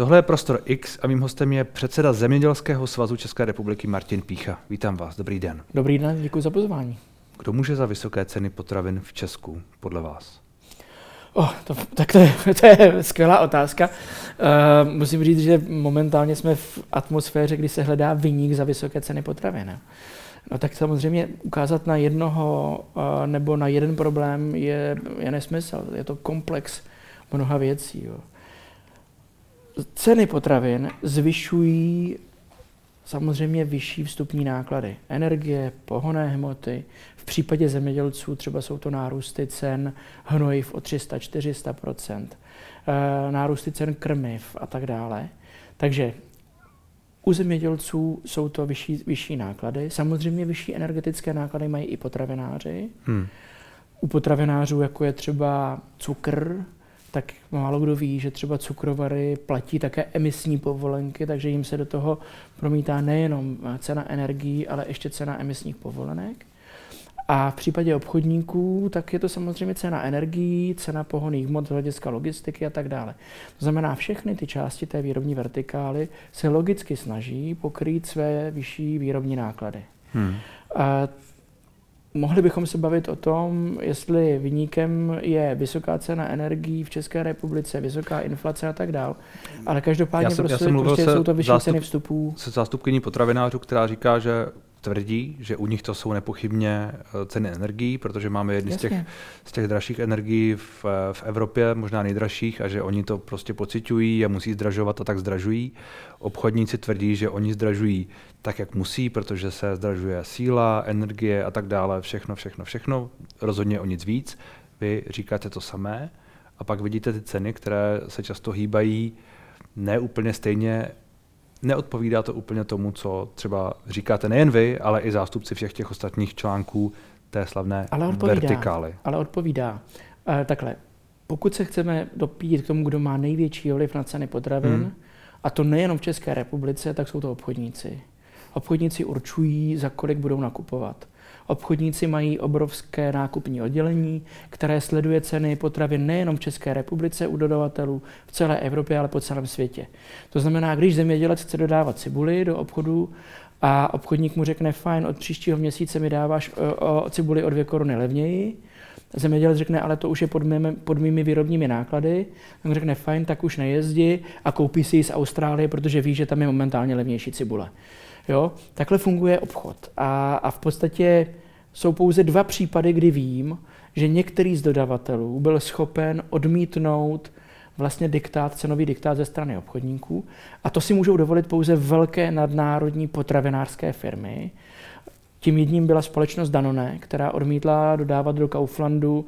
Tohle je Prostor X a mým hostem je předseda Zemědělského svazu České republiky Martin Pýcha. Vítám vás, dobrý den. Dobrý den, děkuji za pozvání. Kdo může za vysoké ceny potravin v Česku podle vás? To je skvělá otázka. Musím říct, že momentálně jsme v atmosféře, kdy se hledá viník za vysoké ceny potravin. No tak samozřejmě ukázat na jednoho nebo na jeden problém je nesmysl. Je to komplex mnoha věcí. Jo. Ceny potravin zvyšují samozřejmě vyšší vstupní náklady. Energie, pohonné hmoty, v případě zemědělců třeba jsou to nárůsty cen hnojiv o 300-400%, nárůsty cen krmiv a tak dále. Takže u zemědělců jsou to vyšší náklady. Samozřejmě vyšší energetické náklady mají i potravináři. U potravinářů, jako je třeba cukr, tak málo kdo ví, že třeba cukrovary platí také emisní povolenky, takže jim se do toho promítá nejenom cena energií, ale ještě cena emisních povolenek. A v případě obchodníků, tak je to samozřejmě cena energií, cena pohonných hmot, hlediska logistiky a tak dále. To znamená, všechny ty části té výrobní vertikály se logicky snaží pokrýt své vyšší výrobní náklady. Mohli bychom se bavit o tom, jestli viníkem je vysoká cena energií v České republice, vysoká inflace a tak dál. Ale každopádně jsou to vyšší ceny vstupů. Se zástupkyní potravinářů, která říká, že tvrdí, že u nich to jsou nepochybně ceny energií, protože máme jedny z těch dražších energií v Evropě, možná nejdražších, a že oni to prostě pociťují a musí zdražovat a tak zdražují. Obchodníci tvrdí, že oni zdražují tak, jak musí, protože se zdražuje síla, energie a tak dále, všechno, rozhodně o nic víc. Vy říkáte to samé a pak vidíte ty ceny, které se často hýbají ne úplně stejně. Neodpovídá to úplně tomu, co třeba říkáte nejen vy, ale i zástupci všech těch ostatních článků té slavné vertikály. Ale odpovídá. Takhle, pokud se chceme dopít k tomu, kdo má největší vliv na ceny potravin, a to nejenom v České republice, tak jsou to obchodníci. Obchodníci určují, za kolik budou nakupovat. Obchodníci mají obrovské nákupní oddělení, které sleduje ceny potravin nejenom v České republice u dodavatelů, v celé Evropě, ale po celém světě. To znamená, když zemědělec chce dodávat cibuli do obchodu a obchodník mu řekne, fajn, od příštího měsíce mi dáváš cibuli o 2 koruny levněji, zemědělec řekne, ale to už je pod mými výrobními náklady, on řekne, fajn, tak už nejezdi a koupí si ji z Austrálie, protože ví, že tam je momentálně levnější cibule. Jo? Takhle funguje obchod a v podstatě jsou pouze 2 případy, kdy vím, že některý z dodavatelů byl schopen odmítnout vlastně cenový diktát ze strany obchodníků a to si můžou dovolit pouze velké nadnárodní potravinářské firmy. Tím jedním byla společnost Danone, která odmítla dodávat do Kauflandu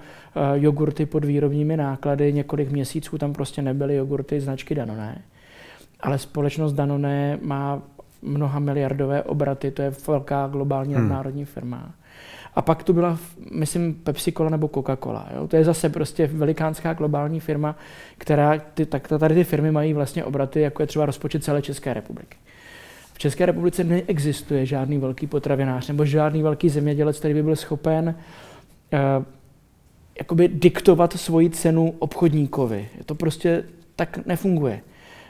jogurty pod výrobními náklady. Několik měsíců tam prostě nebyly jogurty značky Danone, ale společnost Danone má mnoha miliardové obraty, to je velká globální nadnárodní firma. A pak tu byla, myslím, Pepsi Cola nebo Coca Cola. To je zase prostě velikánská globální firma, která tady ty firmy mají vlastně obraty, jako je třeba rozpočet celé České republiky. V České republice neexistuje žádný velký potravinář nebo žádný velký zemědělec, který by byl schopen jakoby diktovat svoji cenu obchodníkovi. To prostě tak nefunguje.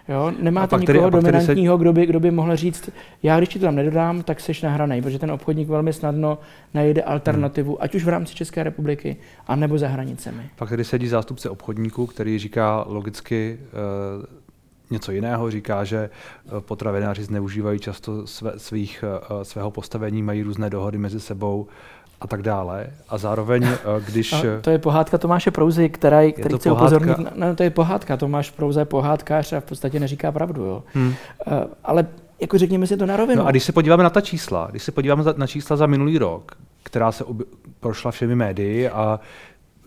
Jo, nemáte nikoho dominantního, kdo by mohl říct, já když ti to tam nedodám, tak seš nahranej, protože ten obchodník velmi snadno najde alternativu, ať už v rámci České republiky, anebo za hranicemi. Pak tady sedí zástupce obchodníků, který říká logicky něco jiného, říká, že potravináři zneužívají často svého postavení, mají různé dohody mezi sebou a tak dále. A zároveň, když... To je pohádka Tomáše Prouzy, který chce upozornit. No, to je pohádka. Tomáš Prouza je pohádkář a v podstatě neříká pravdu. Jo. Ale jako řekněme si to na rovinu. No a když se podíváme na ta čísla, za minulý rok, která se prošla všemi médii a...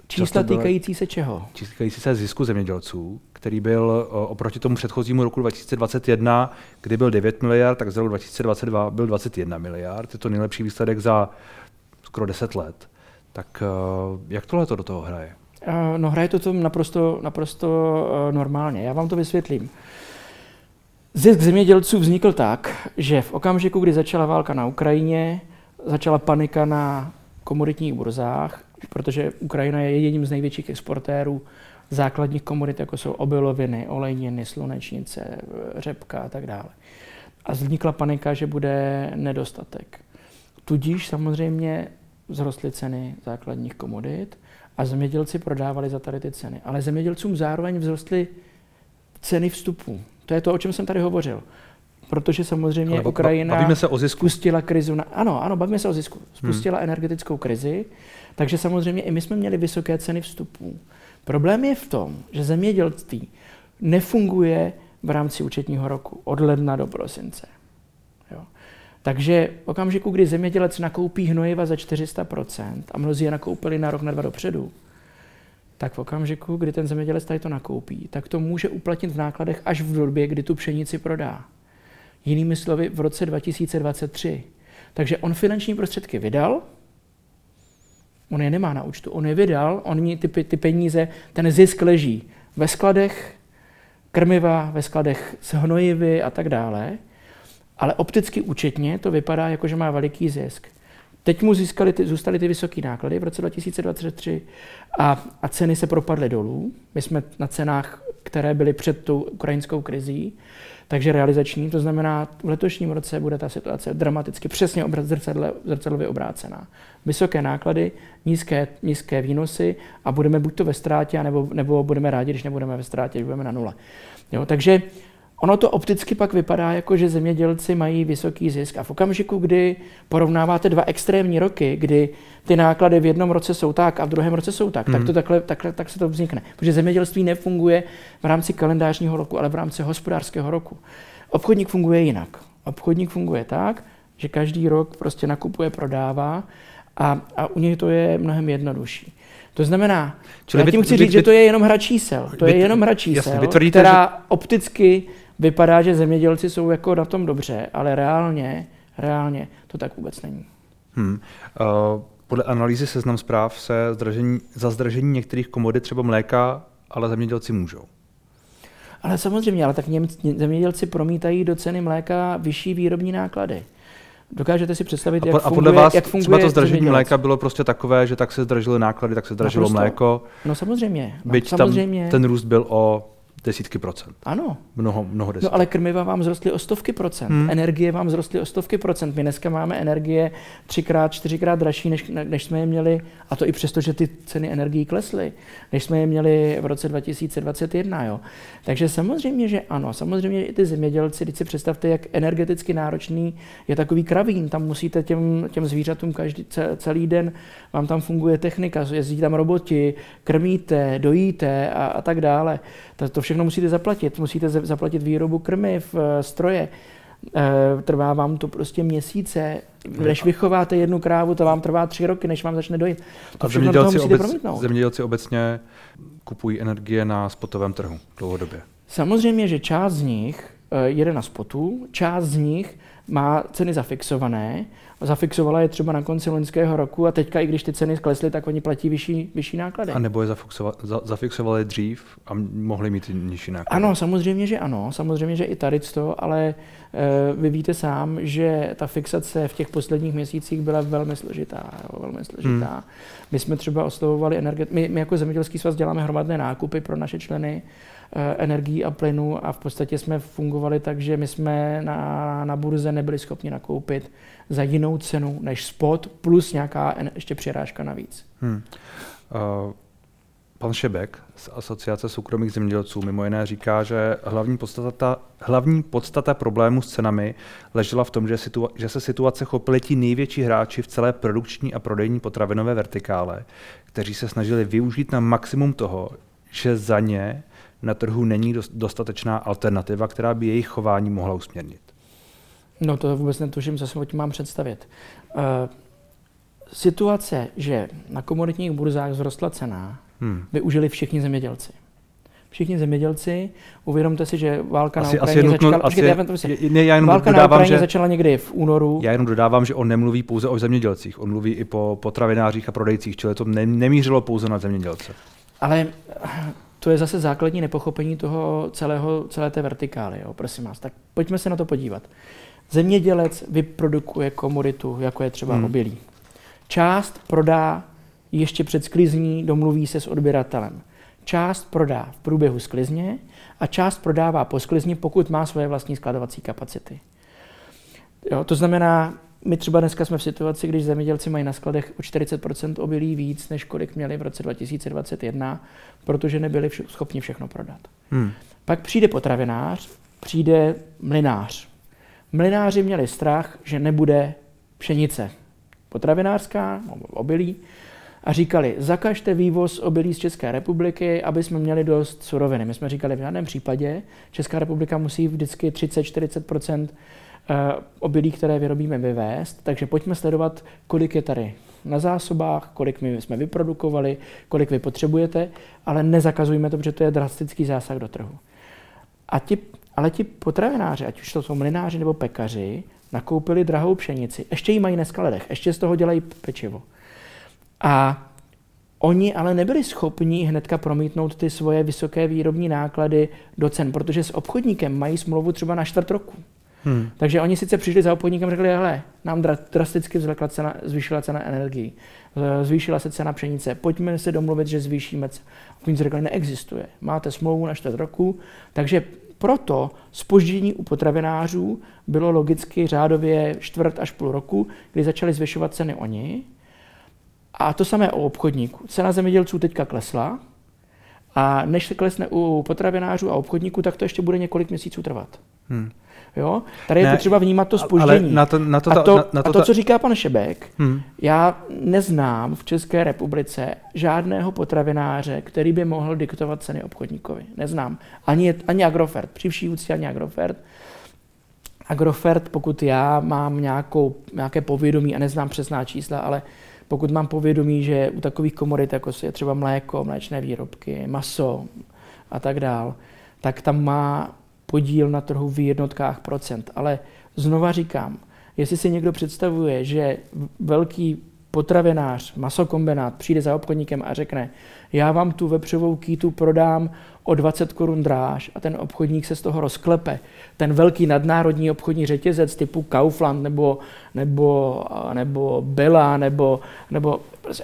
Čísla týkající se čeho? Týkající se zisku zemědělců, který byl oproti tomu předchozímu roku 2021, kdy byl 9 miliard, tak z roku 2022 byl 21 miliard. Je to nejlepší výsledek za skoro 10 let. Tak jak tohle do toho hraje? No hraje to naprosto normálně. Já vám to vysvětlím. Zisk zemědělců vznikl tak, že v okamžiku, kdy začala válka na Ukrajině, začala panika na komoditních burzách, protože Ukrajina je jedním z největších exportérů základních komodit, jako jsou obiloviny, olejniny, slunečnice, řepka a tak dále. A vznikla panika, že bude nedostatek. Tudíž samozřejmě vzrostly ceny základních komodit a zemědělci prodávali za tady ty ceny. Ale zemědělcům zároveň vzrostly ceny vstupů. To je to, o čem jsem tady hovořil. Protože samozřejmě Ukrajina spustila krizi. Ano, bavíme se o zisku. Spustila energetickou krizi, takže samozřejmě i my jsme měli vysoké ceny vstupů. Problém je v tom, že zemědělství nefunguje v rámci účetního roku od ledna do prosince. Jo. Takže v okamžiku, kdy zemědělec nakoupí hnojiva za 400% a mnozí je nakoupili na rok, na dva dopředu, tak v okamžiku, kdy ten zemědělec tady to nakoupí, tak to může uplatnit v nákladech až v době, kdy tu pšenici prodá. Jinými slovy, v roce 2023. Takže on finanční prostředky vydal, on je nemá na účtu, on je vydal, on ty peníze, ten zisk leží ve skladech, krmiva, ve skladech s hnojivy a tak dále, ale opticky účetně to vypadá jako, že má veliký zisk. Teď mu zůstaly ty vysoké náklady v roce 2023 a ceny se propadly dolů. My jsme na cenách, které byly před tou ukrajinskou krizí, takže realizační, to znamená, v letošním roce bude ta situace dramaticky přesně zrcadlově obrácená. Vysoké náklady, nízké výnosy a budeme buď to ve ztrátě, nebo budeme rádi, když nebudeme ve ztrátě, když budeme na nule. Jo, takže ono to opticky pak vypadá jako, že zemědělci mají vysoký zisk a v okamžiku, kdy porovnáváte dva extrémní roky, kdy ty náklady v jednom roce jsou tak a v druhém roce jsou tak, tak to tak se to vznikne. Protože zemědělství nefunguje v rámci kalendářního roku, ale v rámci hospodářského roku. Obchodník funguje jinak. Obchodník funguje tak, že každý rok prostě nakupuje, prodává a u něj to je mnohem jednodušší. To znamená, já tím chci říct, že to je jenom hra čísel. To je jenom hra čísel, která opticky vypadá, že zemědělci jsou jako na tom dobře, ale reálně to tak vůbec není. Podle analýzy Seznam Zpráv se za zdražení některých komodit, třeba mléka, ale zemědělci můžou. Ale samozřejmě, ale tak zemědělci promítají do ceny mléka vyšší výrobní náklady. Dokážete si představit, jak funguje, třeba to zdražení mléka bylo prostě takové, že tak se zdražily náklady, tak se zdražilo mléko. No samozřejmě. Byť tam ten růst byl o desítky procent. Ano. Mnoho desítek. No ale krmiva vám vzrostly o stovky procent. Energie vám vzrostly o stovky procent. My dneska máme energie 3x, 4x dražší, než jsme je měli, a to i přesto, že ty ceny energií klesly, než jsme je měli v roce 2021. Jo. Takže samozřejmě, že ano. Samozřejmě i ty zemědělci, teď si představte, jak energeticky náročný je takový kravín. Tam musíte těm zvířatům celý den, vám tam funguje technika, jezdí tam roboti, krmíte, dojíte a tak dále. To všechno musíte zaplatit. Musíte zaplatit výrobu krmiv, stroje. Trvá vám to prostě měsíce. Než vychováte jednu krávu, to vám trvá 3 roky, než vám začne dojít. To všechno toho musíte promítnout. Zemědělci obecně kupují energie na spotovém trhu dlouhodobě. Samozřejmě, že část z nich jede na spotu, část z nich má ceny zafixované. Zafixovala je třeba na konci loňského roku a teďka, i když ty ceny klesly, tak oni platí vyšší náklady. A nebo je zafixovali dřív a mohli mít nižší náklady. Ano, samozřejmě, že i tady to, ale vy víte sám, že ta fixace v těch posledních měsících byla velmi složitá. My jsme třeba oslovovali my jako Zemědělský svaz děláme hromadné nákupy pro naše členy energií a plynu a v podstatě jsme fungovali tak, že my jsme na burze nebyli schopni nakoupit za jinou cenu než spot plus nějaká ještě přirážka navíc. Pan Šebek z Asociace soukromých zemědělců mimo jiné říká, že hlavní podstata problému s cenami ležela v tom, že se situace chopili ti největší hráči v celé produkční a prodejní potravinové vertikále, kteří se snažili využít na maximum toho, že za ně na trhu není dostatečná alternativa, která by jejich chování mohla usměrnit. No to vůbec netuším, co si o tím mám představit. Situace, že na komoditních burzách vzrostla cena, využili všichni zemědělci. Uvědomte si, že válka na Ukrajině začala někdy v únoru. Já jenom dodávám, že on nemluví pouze o zemědělcích, on mluví i po potravinářích a prodejcích, čili to nemířilo pouze na zemědělce. Ale to je zase základní nepochopení toho celé té vertikály, jo, prosím vás. Tak pojďme se na to podívat. Zemědělec vyprodukuje komoditu, jako je třeba obilí. Část prodá ještě před sklizní, domluví se s odběratelem. část prodá v průběhu sklizně a část prodává po sklizni, pokud má svoje vlastní skladovací kapacity. Jo, to znamená, my třeba dneska jsme v situaci, když zemědělci mají na skladech o 40% obilí víc, než kolik měli v roce 2021, protože nebyli schopni všechno prodat. Pak přijde potravinář, přijde mlynář. Mlynáři měli strach, že nebude pšenice potravinářská, obilí, a říkali, zakažte vývoz obilí z České republiky, aby jsme měli dost suroviny. My jsme říkali, v žádném případě Česká republika musí vždycky 30-40% obilí, které vyrobíme, vyvést, takže pojďme sledovat, kolik je tady na zásobách, kolik my jsme vyprodukovali, kolik vy potřebujete, ale nezakazujme to, protože to je drastický zásah do trhu. Ale ti potravináři, ať už to jsou mlynáři nebo pekaři, nakoupili drahou pšenici, ještě ji mají na skladech, ještě z toho dělají pečivo. A oni ale nebyli schopni hnedka promítnout ty svoje vysoké výrobní náklady do cen, protože s obchodníkem mají smlouvu třeba na 4 roku. Takže oni sice přišli za obchodníkem a řekli, hele, nám drasticky zvýšila cena energií, zvýšila se cena pšenice, pojďme se domluvit, že zvýšíme cenu. Oni řekli, neexistuje, máte smlouvu na 4 roku, takže proto zpoždění u potravinářů bylo logicky řádově 1/4 až půl roku, kdy začali zvyšovat ceny oni. A to samé o obchodníku. Cena zemědělců teďka klesla a než se klesne u potravinářů a obchodníků, tak to ještě bude několik měsíců trvat. Jo? Tady je potřeba vnímat to zpoždění. A to, co říká pan Šebek, já neznám v České republice žádného potravináře, který by mohl diktovat ceny obchodníkovi. Neznám. Ani Agrofert. Při vší úctě ani Agrofert. Agrofert, pokud já mám nějaké povědomí a neznám přesná čísla, ale pokud mám povědomí, že u takových komodit, jako je třeba mléko, mléčné výrobky, maso a tak dál, tak tam má podíl na trhu v jednotkách procent. Ale znova říkám, jestli si někdo představuje, že velký potravinář, masokombinát přijde za obchodníkem a řekne, já vám tu vepřovou kýtu prodám o 20 korun dráž a ten obchodník se z toho rozklepe. Ten velký nadnárodní obchodní řetězec typu Kaufland nebo Bela nebo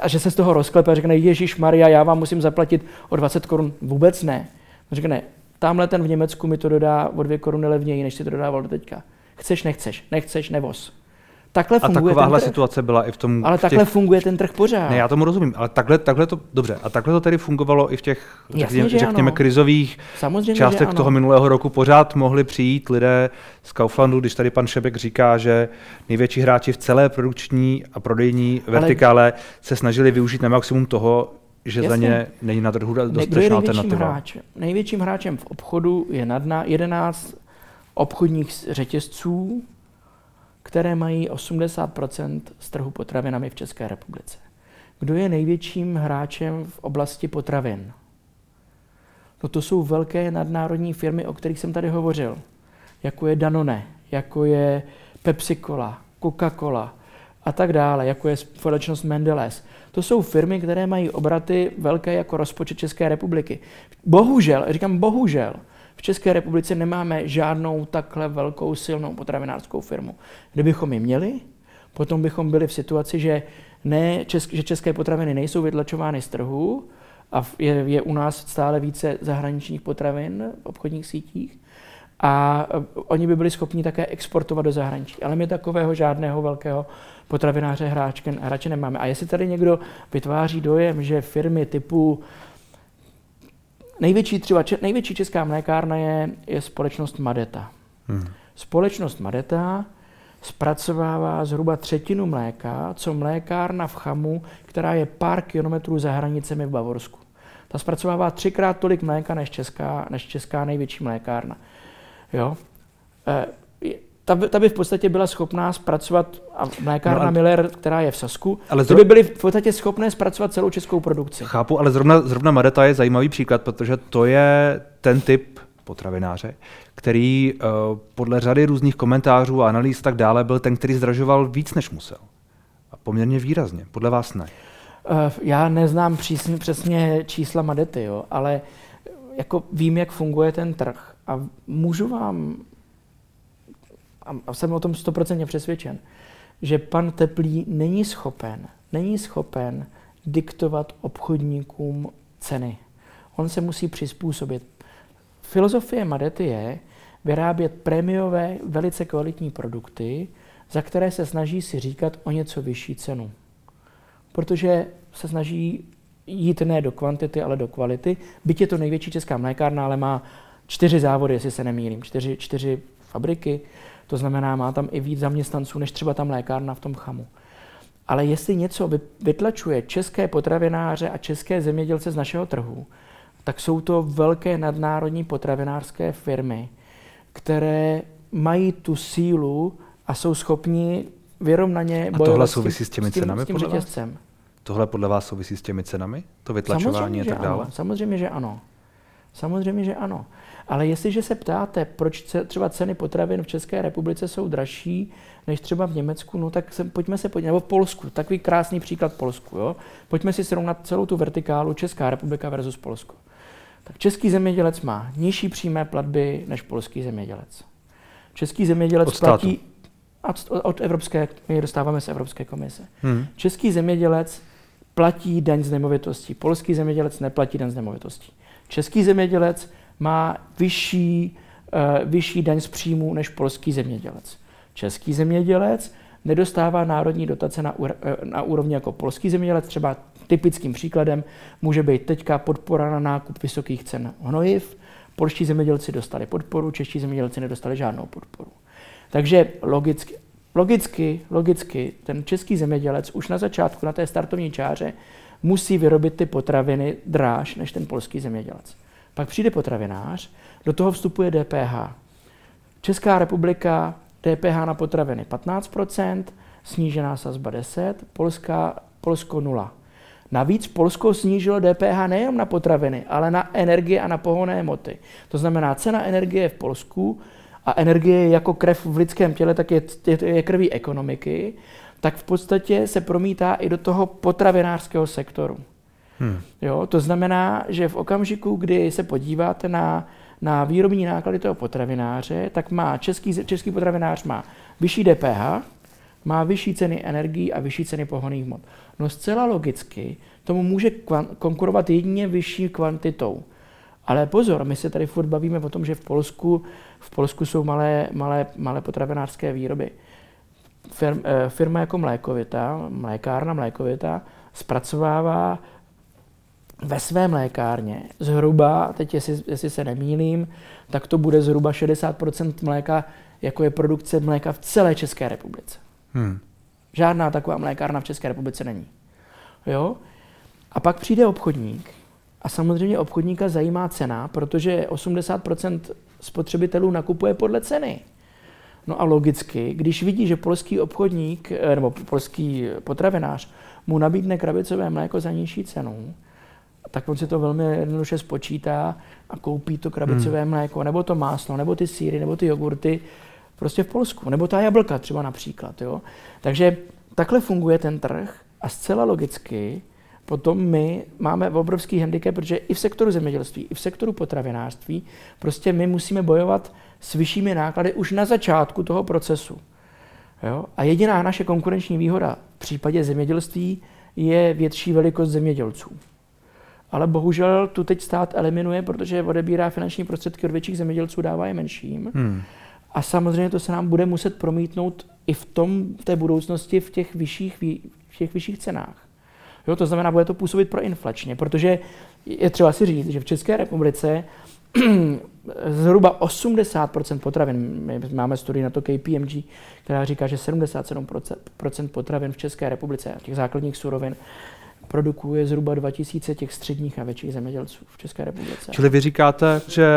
a že se z toho rozklepe a řekne, ježišmarja, já vám musím zaplatit o 20 korun. Vůbec ne. Řekne, tamhle ten v Německu mi to dodá o 2 koruny levněji, než si to dodával do teďka. Chceš, nechceš, nevoz. Takhle funguje a takováhle ten trh. Situace byla i v tom... Ale takhle funguje ten trh pořád. Ne, já tomu rozumím, ale takhle to... Dobře, a takhle to tedy fungovalo i v těch, řekněme, krizových samozřejmě částech toho minulého roku. Pořád mohli přijít lidé z Kauflandu, když tady pan Šebek říká, že největší hráči v celé produkční a prodejní vertikále se snažili využít na maximum toho, že za ně není na trhu dostatečná alternativa. Největším hráčem v obchodu je 11 obchodních řetězců, které mají 80% z trhu potravinami v České republice. Kdo je největším hráčem v oblasti potravin? No to jsou velké nadnárodní firmy, o kterých jsem tady hovořil. Jako je Danone, jako je Pepsi Cola, Coca Cola a tak dále, jako je společnost Mondelez. To jsou firmy, které mají obraty velké jako rozpočet České republiky. Bohužel, říkám bohužel, v České republice nemáme žádnou takhle velkou silnou potravinářskou firmu. Kdybychom ji měli, potom bychom byli v situaci, že české potraviny nejsou vytlačovány z trhu a je u nás stále více zahraničních potravin v obchodních sítích a oni by byli schopni také exportovat do zahraničí. Ale my takového žádného velkého potravináře hráče nemáme. A jestli tady někdo vytváří dojem, že firmy typu největší česká mlékárna je společnost Madeta. Společnost Madeta zpracovává zhruba 1/3 mléka, co mlékárna v Chamu, která je pár kilometrů za hranicemi v Bavorsku. Ta zpracovává 3x tolik mléka než česká největší mlékárna. Jo? Ta by v podstatě byla schopná zpracovat mlékárna Miller, která je v Sasku, ty by byly v podstatě schopné zpracovat celou českou produkci. Chápu, ale zrovna Madeta je zajímavý příklad, protože to je ten typ potravináře, který podle řady různých komentářů a analýz tak dále byl ten, který zdražoval víc, než musel. A poměrně výrazně. Podle vás ne? Já neznám přesně čísla Madety, jo, ale jako vím, jak funguje ten trh. A můžu vám... A jsem o tom 100% přesvědčen, že pan Teplý není schopen diktovat obchodníkům ceny. on se musí přizpůsobit. Filozofie Madety je vyrábět prémiové, velice kvalitní produkty, za které se snaží si říkat o něco vyšší cenu. Protože se snaží jít ne do kvantity, ale do kvality. Byť je to největší česká mlékárna, ale má 4 závody, jestli se nemýlím, 4 fabriky. To znamená, má tam i víc zaměstnanců, než třeba ta mlékárna v tom Chamu. Ale jestli něco vytlačuje české potravináře a české zemědělce z našeho trhu, tak jsou to velké nadnárodní potravinářské firmy, které mají tu sílu a jsou schopni vyrovnaně bojovat. A tohle souvisí s těmi cenami podle vás? Tohle podle vás souvisí s těmi cenami? To vytlačování a tak dále? Ano. Samozřejmě, že ano. Samozřejmě, že ano. Ale jestliže se ptáte, proč třeba ceny potravin v České republice jsou dražší než třeba v Německu, no tak pojďme se podívat, nebo v Polsku, takový krásný příklad Polsku, jo? Pojďme si srovnat celou tu vertikálu Česká republika versus Polsko. Tak český zemědělec má nižší přímé platby než polský zemědělec. Český zemědělec od platí od Evropské, my dostáváme z Evropské komise. Český zemědělec platí daň z nemovitostí, polský zemědělec neplatí daň z nemovitostí. Český zemědělec má vyšší daň z příjmů než polský zemědělec. Český zemědělec nedostává národní dotace na úrovni jako polský zemědělec. Třeba typickým příkladem může být teďka podpora na nákup vysokých cen hnojiv. Polští zemědělci dostali podporu, čeští zemědělci nedostali žádnou podporu. Takže logicky ten český zemědělec už na začátku, na té startovní čáře, musí vyrobit ty potraviny dráž než ten polský zemědělec. Pak přijde potravinář, do toho vstupuje DPH. Česká republika DPH na potraviny 15%, snížená sazba 10%, Polsko 0. Navíc Polsko snížilo DPH nejen na potraviny, ale na energie a na pohonné hmoty. To znamená, cena energie v Polsku, a energie je jako krev v lidském těle, tak je krví ekonomiky, tak v podstatě se promítá i do toho potravinářského sektoru. Jo, to znamená, že v okamžiku, kdy se podíváte na výrobní náklady toho potravináře, tak má český potravinář má vyšší DPH, má vyšší ceny energií a vyšší ceny pohonných hmot. No zcela logicky tomu může konkurovat jedině vyšší kvantitou. Ale pozor, my se tady furt bavíme o tom, že v Polsku jsou malé potravinářské výroby. Firma jako Mlékověta, mlékárna Mlékověta, zpracovává ve své mlékárně zhruba, teď jestli se nemýlím, tak to bude zhruba 60% mléka, jako je produkce mléka v celé České republice. Žádná taková mlékárna v České republice není. Jo? A pak přijde obchodník a samozřejmě obchodníka zajímá cena, protože 80% spotřebitelů nakupuje podle ceny. No a logicky, když vidí, že polský obchodník nebo polský potravinář mu nabídne krabicové mléko za nižší cenu, tak on si to velmi jednoduše spočítá a koupí to krabicové mléko, nebo to máslo, nebo ty sýry, nebo ty jogurty prostě v Polsku, nebo ta jablka třeba například. Jo? Takže takhle funguje ten trh a zcela logicky potom my máme obrovský handicap, protože i v sektoru zemědělství, i v sektoru potravinářství prostě my musíme bojovat s vyššími náklady už na začátku toho procesu. Jo? A jediná naše konkurenční výhoda v případě zemědělství je větší velikost zemědělců. Ale bohužel tu teď stát eliminuje, protože odebírá finanční prostředky od větších zemědělců, dává je menším. A samozřejmě to se nám bude muset promítnout i v té budoucnosti v těch vyšších cenách. Jo, to znamená, bude to působit proinflačně, protože je třeba si říct, že v České republice zhruba 80% potravin, my máme studii na to KPMG, která říká, že 77% potravin v České republice, těch základních surovin, produkuje zhruba 2000 těch středních a větších zemědělců v České republice. Čili vy říkáte, že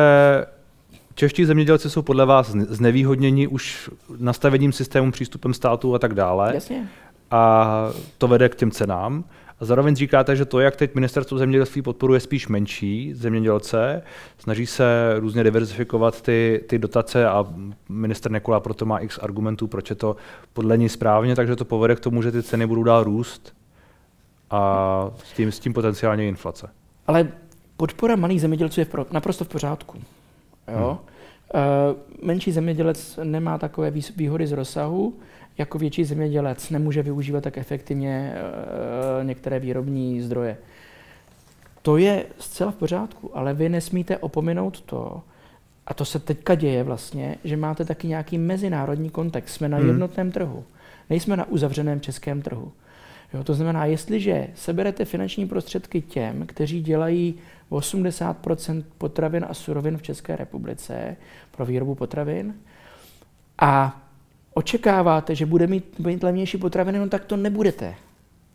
čeští zemědělci jsou podle vás znevýhodněni už nastavením systému, přístupem státu a tak dále. Jasně. A to vede k těm cenám. A zároveň říkáte, že to, jak teď ministerstvo zemědělství podporuje spíš menší zemědělce, snaží se různě diverzifikovat ty dotace a minister Nekula proto má x argumentů, proč je to podle ní správně, takže to povede k tomu, že ty ceny budou dál růst. A s tím potenciálně inflace. Ale podpora malých zemědělců je naprosto v pořádku. Jo? Menší zemědělec nemá takové výhody z rozsahu, jako větší zemědělec nemůže využívat tak efektivně některé výrobní zdroje. to je zcela v pořádku, ale vy nesmíte opominout to, a to se teďka děje vlastně, že máte taky nějaký mezinárodní kontext. Jsme na jednotném trhu, nejsme na uzavřeném českém trhu. Jo, to znamená, jestliže seberete finanční prostředky těm, kteří dělají 80% potravin a surovin v České republice pro výrobu potravin a očekáváte, že bude mít levnější potraviny, no tak to nebudete.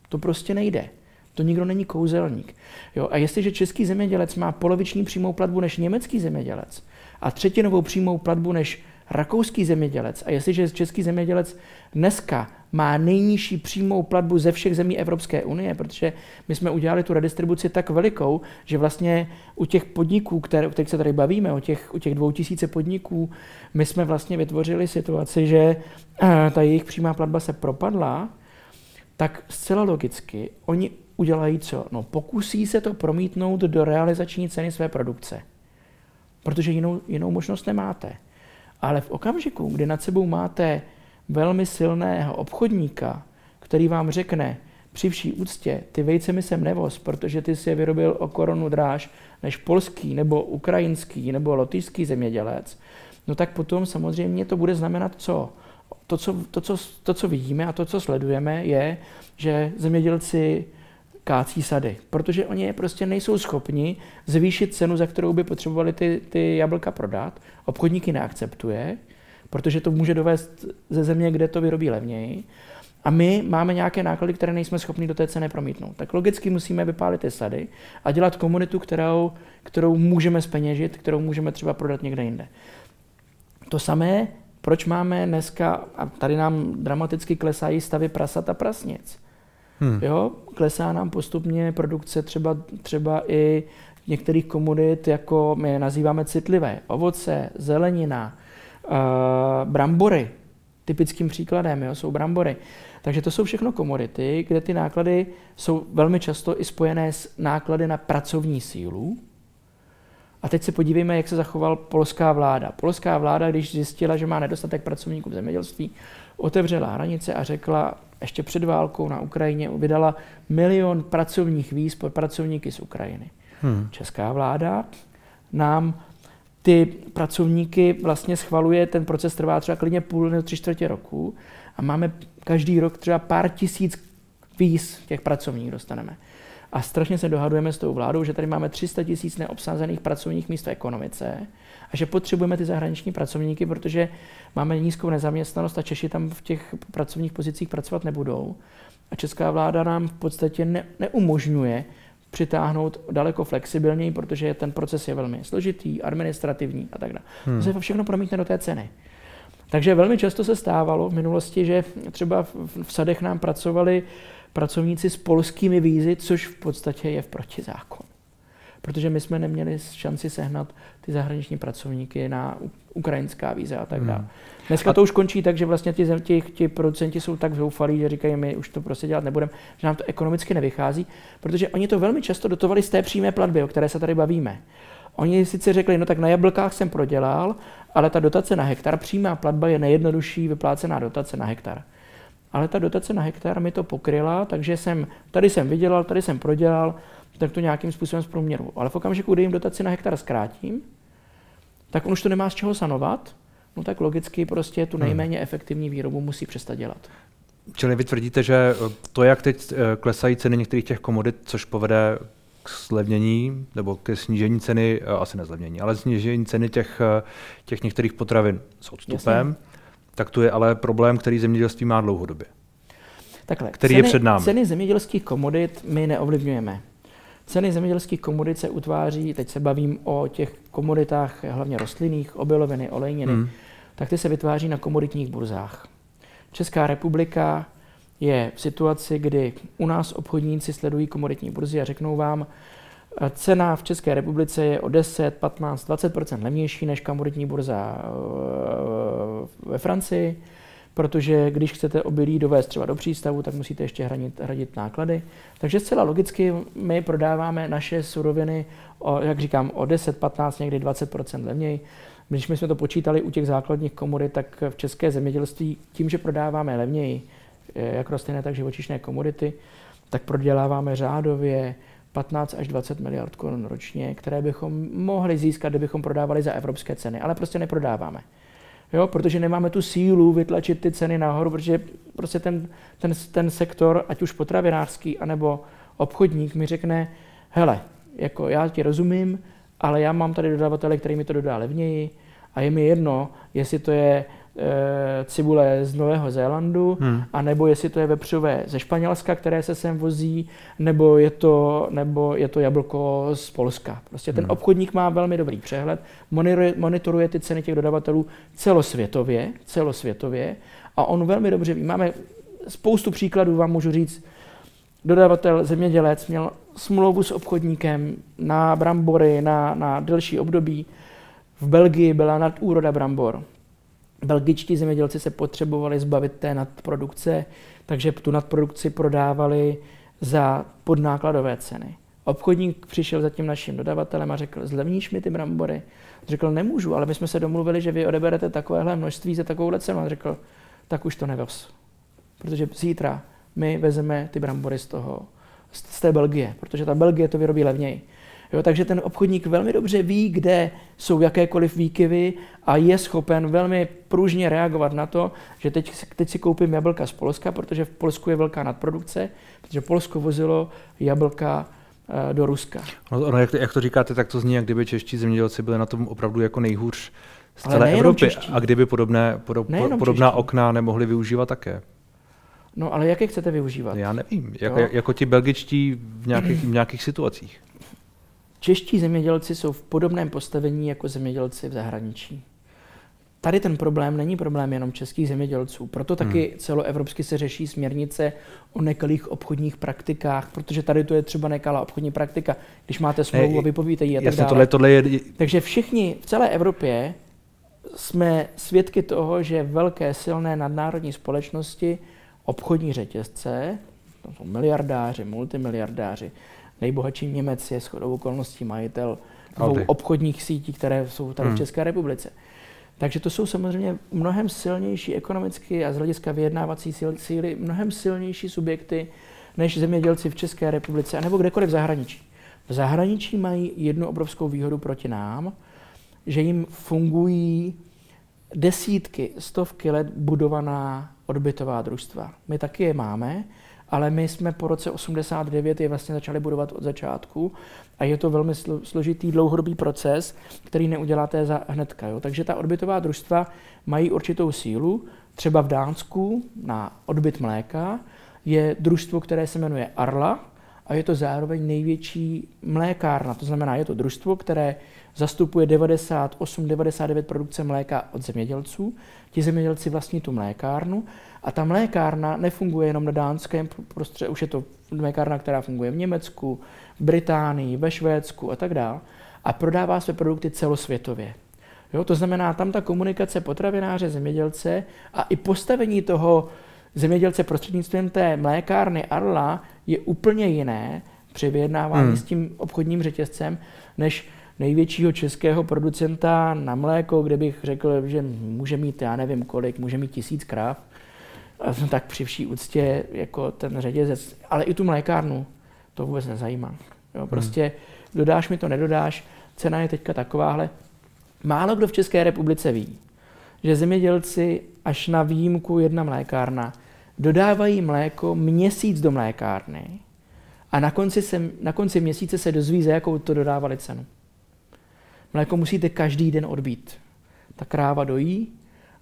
To prostě nejde. To nikdo není kouzelník. Jo, a jestliže český zemědělec má poloviční přímou platbu než německý zemědělec a třetinovou přímou platbu než rakouský zemědělec a jestliže český zemědělec dneska má nejnižší přímou platbu ze všech zemí Evropské unie, protože my jsme udělali tu redistribuci tak velikou, že vlastně u těch podniků, o kterých se tady bavíme, u těch 2000 podniků, my jsme vlastně vytvořili situaci, že ta jejich přímá platba se propadla, tak zcela logicky oni udělají co? No, pokusí se to promítnout do realizační ceny své produkce, protože jinou možnost nemáte. Ale v okamžiku, kdy nad sebou máte velmi silného obchodníka, který vám řekne, při vší úctě, ty vejce mi sem nevoz, protože ty si je vyrobil o korunu dráž než polský, nebo ukrajinský, nebo lotyšský zemědělec, no tak potom samozřejmě to bude znamenat co? To, co vidíme a to, co sledujeme, je, že zemědělci kácí sady, protože oni je prostě nejsou schopni zvýšit cenu, za kterou by potřebovali ty jablka prodat. Obchodník ji neakceptuje, protože to může dovést ze země, kde to vyrobí levněji. A my máme nějaké náklady, které nejsme schopni do té ceny promítnout. Tak logicky musíme vypálit ty sady a dělat komunitu, kterou můžeme zpeněžit, kterou můžeme třeba prodat někde jinde. To samé, proč máme dneska, a tady nám dramaticky klesají stavy prasat a prasnic. Jo, klesá nám postupně produkce třeba i některých komodit, jako my je nazýváme citlivé, ovoce, zelenina, brambory, typickým příkladem jo, jsou brambory. Takže to jsou všechno komodity, kde ty náklady jsou velmi často i spojené s náklady na pracovní sílu. A teď se podívejme, jak se zachovala polská vláda. Polská vláda, když zjistila, že má nedostatek pracovníků v zemědělství, otevřela hranice a řekla, ještě před válkou na Ukrajině vydala 1 milion pracovních víz pro pracovníky z Ukrajiny. Česká vláda nám ty pracovníky vlastně schvaluje, ten proces trvá třeba klidně 0,5 nebo 3/4 roku a máme každý rok třeba pár tisíc víz těch pracovníků dostaneme. A strašně se dohadujeme s tou vládou, že tady máme 300 000 neobsazených pracovních míst v ekonomice a že potřebujeme ty zahraniční pracovníky, protože máme nízkou nezaměstnanost a Češi tam v těch pracovních pozicích pracovat nebudou. A česká vláda nám v podstatě neumožňuje přitáhnout daleko flexibilněji, protože ten proces je velmi složitý, administrativní a tak dále. To se všechno promítne do té ceny. Takže velmi často se stávalo v minulosti, že třeba v sadech nám pracovali pracovníci s polskými vízy, což v podstatě je v protizákon. Protože my jsme neměli šanci sehnat ty zahraniční pracovníky na ukrajinská víza a tak dále. Dneska to už končí tak, že vlastně ti producenti jsou tak zoufalí, že říkají, my už to prostě dělat nebudeme, že nám to ekonomicky nevychází, protože oni to velmi často dotovali z té přímé platby, o které se tady bavíme. Oni sice řekli, no tak na jablkách jsem prodělal, ale ta dotace na hektar, přímá platba je nejjednodušší vyplácená dotace na hektar. Ale ta dotace na hektar mi to pokryla, takže tady jsem vydělal, tady jsem prodělal, tak to nějakým způsobem zprůměru. Ale v okamžiku, kdy jim dotaci na hektar zkrátím, tak on už to nemá z čeho sanovat, no tak logicky prostě tu nejméně efektivní výrobu musí přestat dělat. Čili vy tvrdíte, že to, jak teď klesají ceny některých těch komodit, což povede k zlevnění nebo ke snížení ceny, asi nezlevnění, ale snížení ceny těch některých potravin s odstupem, tak to je ale problém, který zemědělství má dlouhodobě. Takhle, který je před námi. Ceny zemědělských komodit my neovlivňujeme. Ceny zemědělských komodit se utváří, teď se bavím o těch komoditách, hlavně rostlinných, obiloviny, olejniny, tak ty se vytváří na komoditních burzách. Česká republika je v situaci, kdy u nás obchodníci sledují komoditní burzy a řeknou vám, cena v České republice je o 10, 15, 20% levnější než komoditní burza ve Francii, protože když chcete obilí dovést třeba do přístavu, tak musíte ještě hradit náklady. Takže zcela logicky my prodáváme naše suroviny, jak říkám, o 10, 15, někdy 20% levněji. Když my jsme to počítali u těch základních komodit, tak v české zemědělství tím, že prodáváme levněji, jak rostlinné, tak živočišné komodity, tak proděláváme řádově 15 až 20 miliard korun ročně, které bychom mohli získat, kdybychom prodávali za evropské ceny, ale prostě neprodáváme. Jo, protože nemáme tu sílu vytlačit ty ceny nahoru, protože prostě ten sektor, ať už potravinářský, anebo obchodník mi řekne, hele, jako já ti rozumím, ale já mám tady dodavatele, který mi to dodá levněji a je mi jedno, jestli to je cibule z Nového Zélandu, anebo jestli to je vepřové ze Španělska, které se sem vozí, nebo je to jablko z Polska. Prostě ten obchodník má velmi dobrý přehled, monitoruje ty ceny těch dodavatelů celosvětově a on velmi dobře ví. Máme spoustu příkladů, vám můžu říct, dodavatel zemědělec měl smlouvu s obchodníkem na brambory na delší období. V Belgii byla nadúroda brambor. Belgičtí zemědělci se potřebovali zbavit té nadprodukce, takže tu nadprodukci prodávali za podnákladové ceny. Obchodník přišel za tím naším dodavatelem a řekl, zlevníš mi ty brambory? Řekl, nemůžu, ale my jsme se domluvili, že vy odeberete takovéhle množství za takovouhle cenu. A řekl, tak už to nevoz, protože zítra my vezeme ty brambory z té Belgie, protože ta Belgie to vyrobí levněji. Jo, takže ten obchodník velmi dobře ví, kde jsou jakékoliv výkyvy a je schopen velmi pružně reagovat na to, že teď si koupím jablka z Polska, protože v Polsku je velká nadprodukce, protože Polsko vozilo jablka do Ruska. No, jak to říkáte, tak to zní, jak kdyby čeští zemědělci byli na tom opravdu jako nejhůř z celé Evropy čeští. A kdyby podobná okna nemohli využívat také. No ale jak je chcete využívat? Já nevím, jako ti belgičtí v nějakých situacích. Čeští zemědělci jsou v podobném postavení jako zemědělci v zahraničí. Tady ten problém není problém jenom českých zemědělců, proto taky celoevropsky se řeší směrnice o nekalých obchodních praktikách, protože tady to je třeba nekalá obchodní praktika, když máte smlouvu a vypovíte ji a tak dále. Tohle je... Takže všichni v celé Evropě jsme svědky toho, že velké silné nadnárodní společnosti, obchodní řetězce, to jsou miliardáři, multimiliardáři, nejbohatší Němec je shodou okolností majitel dvou obchodních sítí, které jsou tady v České republice. Takže to jsou samozřejmě mnohem silnější ekonomicky a z hlediska vyjednávací síly, mnohem silnější subjekty než zemědělci v České republice anebo kdekoliv v zahraničí. V zahraničí mají jednu obrovskou výhodu proti nám, že jim fungují desítky, stovky let budovaná odbytová družstva. My taky je máme, ale my jsme po roce 1989 je vlastně začali budovat od začátku a je to velmi složitý dlouhodobý proces, který neuděláte za hnedka. Jo? Takže ta odbytová družstva mají určitou sílu. Třeba v Dánsku na odbyt mléka je družstvo, které se jmenuje Arla a je to zároveň největší mlékárna. To znamená, je to družstvo, které zastupuje 98-99 produkce mléka od zemědělců. Ti zemědělci vlastní tu mlékárnu a ta mlékárna nefunguje jenom na dánském prostředí, už je to mlékárna, která funguje v Německu, Británii, ve Švédsku a tak dále a prodává své produkty celosvětově. Jo, to znamená, tam ta komunikace potravináře, zemědělce a i postavení toho zemědělce prostřednictvím té mlékárny Arla je úplně jiné při vyjednávání s tím obchodním řetězcem, než největšího českého producenta na mléko, kde bych řekl, že může mít, já nevím kolik, může mít 1000 kráv, tak při vší úctě jako ten řetězec, ale i tu mlékárnu to vůbec nezajímá. Jo, prostě dodáš mi to, nedodáš, cena je teďka takováhle. Málo kdo v České republice ví, že zemědělci až na výjimku jedna mlékárna dodávají mléko měsíc do mlékárny a na konci měsíce se dozví, za jakou to dodávali cenu. Mléko musíte každý den odbít. Ta kráva dojí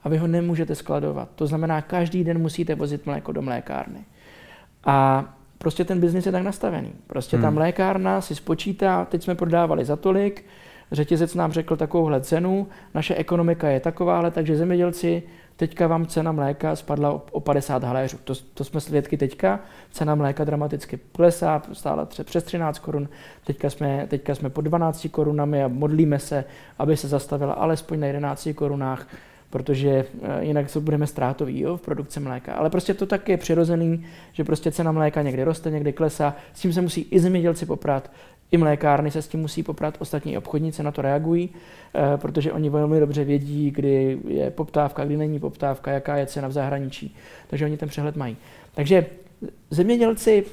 a vy ho nemůžete skladovat. To znamená, každý den musíte vozit mléko do mlékárny. A prostě ten biznis je tak nastavený. Prostě ta mlékárna si spočítá, teď jsme prodávali za tolik, řetězec nám řekl takovouhle cenu, naše ekonomika je takováhle, takže zemědělci, teďka vám cena mléka spadla o 50 haléřů. To jsme svědky teďka, cena mléka dramaticky klesá, stála přes 13 korun, teďka jsme pod 12 korunami a modlíme se, aby se zastavila alespoň na 11 korunách, protože jinak budeme ztrátoví v produkci mléka. Ale prostě to tak je přirozený, že prostě cena mléka někdy roste, někdy klesá, s tím se musí i zemědělci poprat, i mlékárny se s tím musí poprat, ostatní obchodníci na to reagují, protože oni velmi dobře vědí, kdy je poptávka, kdy není poptávka, jaká je cena v zahraničí. Takže oni ten přehled mají. Takže zemědělci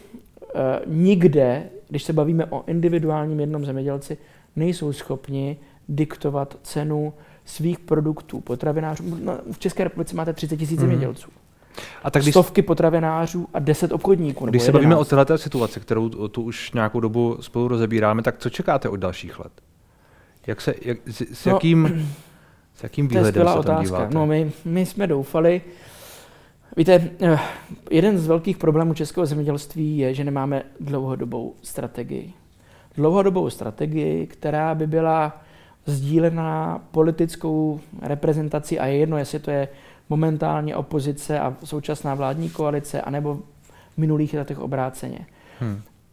nikde když se bavíme o individuálním jednom zemědělci, nejsou schopni diktovat cenu svých produktů potravinářů. V České republice máte 30 000 zemědělců. A tak stovky potravinářů a 10 obchodníků. Když se bavíme o celé té situaci, kterou tu už nějakou dobu spolu rozebíráme, tak co čekáte od dalších let? S jakým výhledem se tam díváte? No, my jsme doufali. Víte, jeden z velkých problémů českého zemědělství je, že nemáme dlouhodobou strategii. Dlouhodobou strategii, která by byla sdílená politickou reprezentací, a je jedno, jestli to je momentálně opozice a současná vládní koalice, anebo v minulých letech obráceně.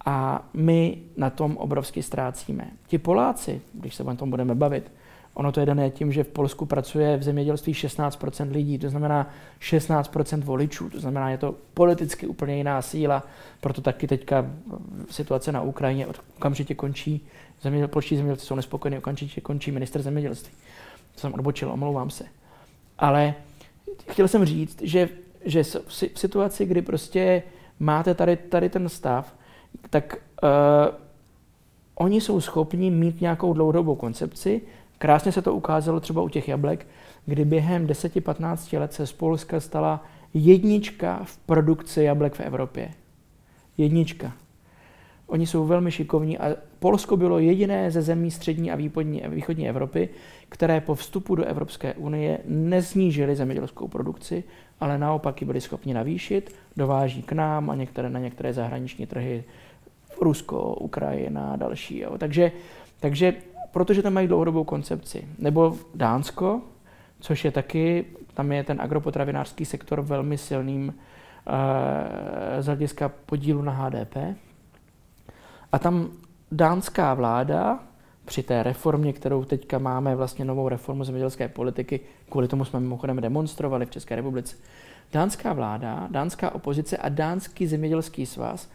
A my na tom obrovsky ztrácíme. Ti Poláci, když se o tom budeme bavit, ono to je dané tím, že v Polsku pracuje v zemědělství 16% lidí, to znamená 16% voličů, to znamená, je to politicky úplně jiná síla, proto taky teďka situace na Ukrajině okamžitě končí, polští zemědělci jsou nespokojení, okamžitě končí ministr zemědělství. To jsem odbočil, omlouvám se. Ale chtěl jsem říct, že v situaci, kdy prostě máte tady ten stav, tak oni jsou schopni mít nějakou dlouhodobou koncepci. Krásně se to ukázalo třeba u těch jablek, kdy během 10-15 let se z Polska stala jednička v produkci jablek v Evropě. Jednička. Oni jsou velmi šikovní a Polsko bylo jediné ze zemí střední a východní Evropy, které po vstupu do Evropské unie nesnížily zemědělskou produkci, ale naopak ji byli schopni navýšit, dováží k nám a na některé zahraniční trhy, Rusko, Ukrajina a další. Jo. Takže protože tam mají dlouhodobou koncepci. Nebo Dánsko, což je taky, tam je ten agropotravinářský sektor velmi silným z hlediska podílu na HDP. A tam dánská vláda při té reformě, kterou teďka máme, vlastně novou reformu zemědělské politiky, kvůli tomu jsme mimochodem demonstrovali v České republice, dánská vláda, dánská opozice a dánský zemědělský svaz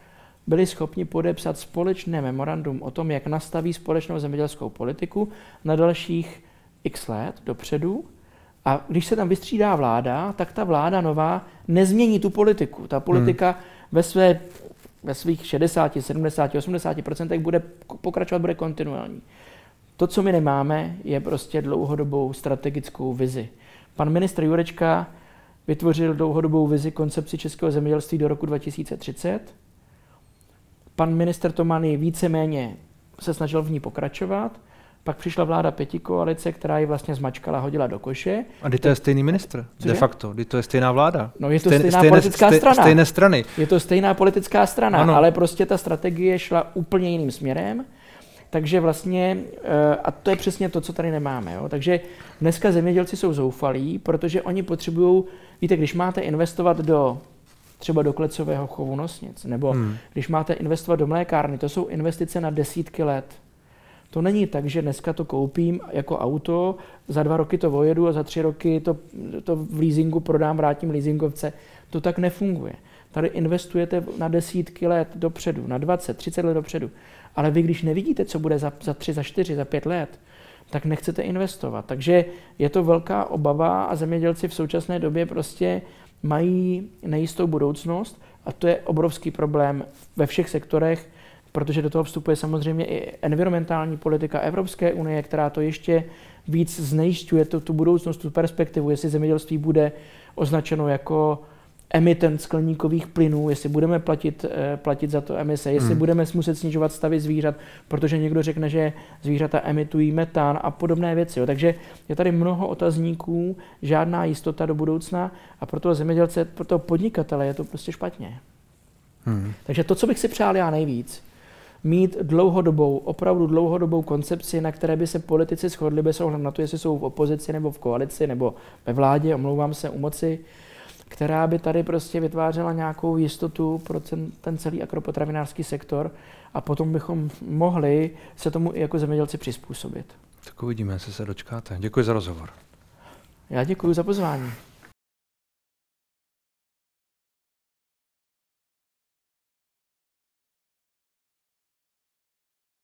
byli schopni podepsat společné memorandum o tom, jak nastaví společnou zemědělskou politiku na dalších x let dopředu. A když se tam vystřídá vláda, tak ta vláda nová nezmění tu politiku. Ta politika ve svých 60, 70, 80% bude pokračovat, bude kontinuální. To, co my nemáme, je prostě dlouhodobou strategickou vizi. Pan ministr Jurečka vytvořil dlouhodobou vizi koncepci českého zemědělství do roku 2030. Pan ministr Tomány víceméně se snažil v ní pokračovat. Pak přišla vláda pětikoalice, která ji vlastně zmačkala, hodila do koše. A kdy to je stejný ministr? Cože? De facto. Kdy to je stejná vláda? No, je to stejná politická strana. Stejné strany. Je to stejná politická strana, ano. Ale prostě ta strategie šla úplně jiným směrem. Takže vlastně, a to je přesně to, co tady nemáme. Jo? Takže dneska zemědělci jsou zoufalí, protože oni potřebují, víte, když máte investovat do třeba do klecového chovu nosnic, nebo když máte investovat do mlékárny, to jsou investice na desítky let. To není tak, že dneska to koupím jako auto, za 2 roky to vojedu a za 3 roky to v leasingu prodám, vrátím leasingovce. To tak nefunguje. Tady investujete na desítky let dopředu, na 20, 30 let dopředu. Ale vy, když nevidíte, co bude za 3, za 4, za 5 let, tak nechcete investovat. Takže je to velká obava a zemědělci v současné době prostě mají nejistou budoucnost a to je obrovský problém ve všech sektorech, protože do toho vstupuje samozřejmě i environmentální politika Evropské unie, která to ještě víc znejišťuje, tu budoucnost, tu perspektivu, jestli zemědělství bude označeno jako emitent skleníkových plynů, jestli budeme platit za to emise, jestli budeme muset snižovat stavy zvířat, protože někdo řekne, že zvířata emitují metán a podobné věci. Jo. Takže je tady mnoho otazníků, žádná jistota do budoucna a pro toho zemědělce, pro toho podnikatele je to prostě špatně. Takže to, co bych si přál já nejvíc, mít dlouhodobou, opravdu dlouhodobou koncepci, na které by se politici shodli bez ohledu na to, jestli jsou v opozici nebo v koalici nebo ve vládě, omlouvám se, u moci, která by tady prostě vytvářela nějakou jistotu pro ten celý agropotravinářský sektor a potom bychom mohli se tomu i jako zemědělci přizpůsobit. Tak uvidíme, jestli se dočkáte. Děkuji za rozhovor. Já děkuji za pozvání.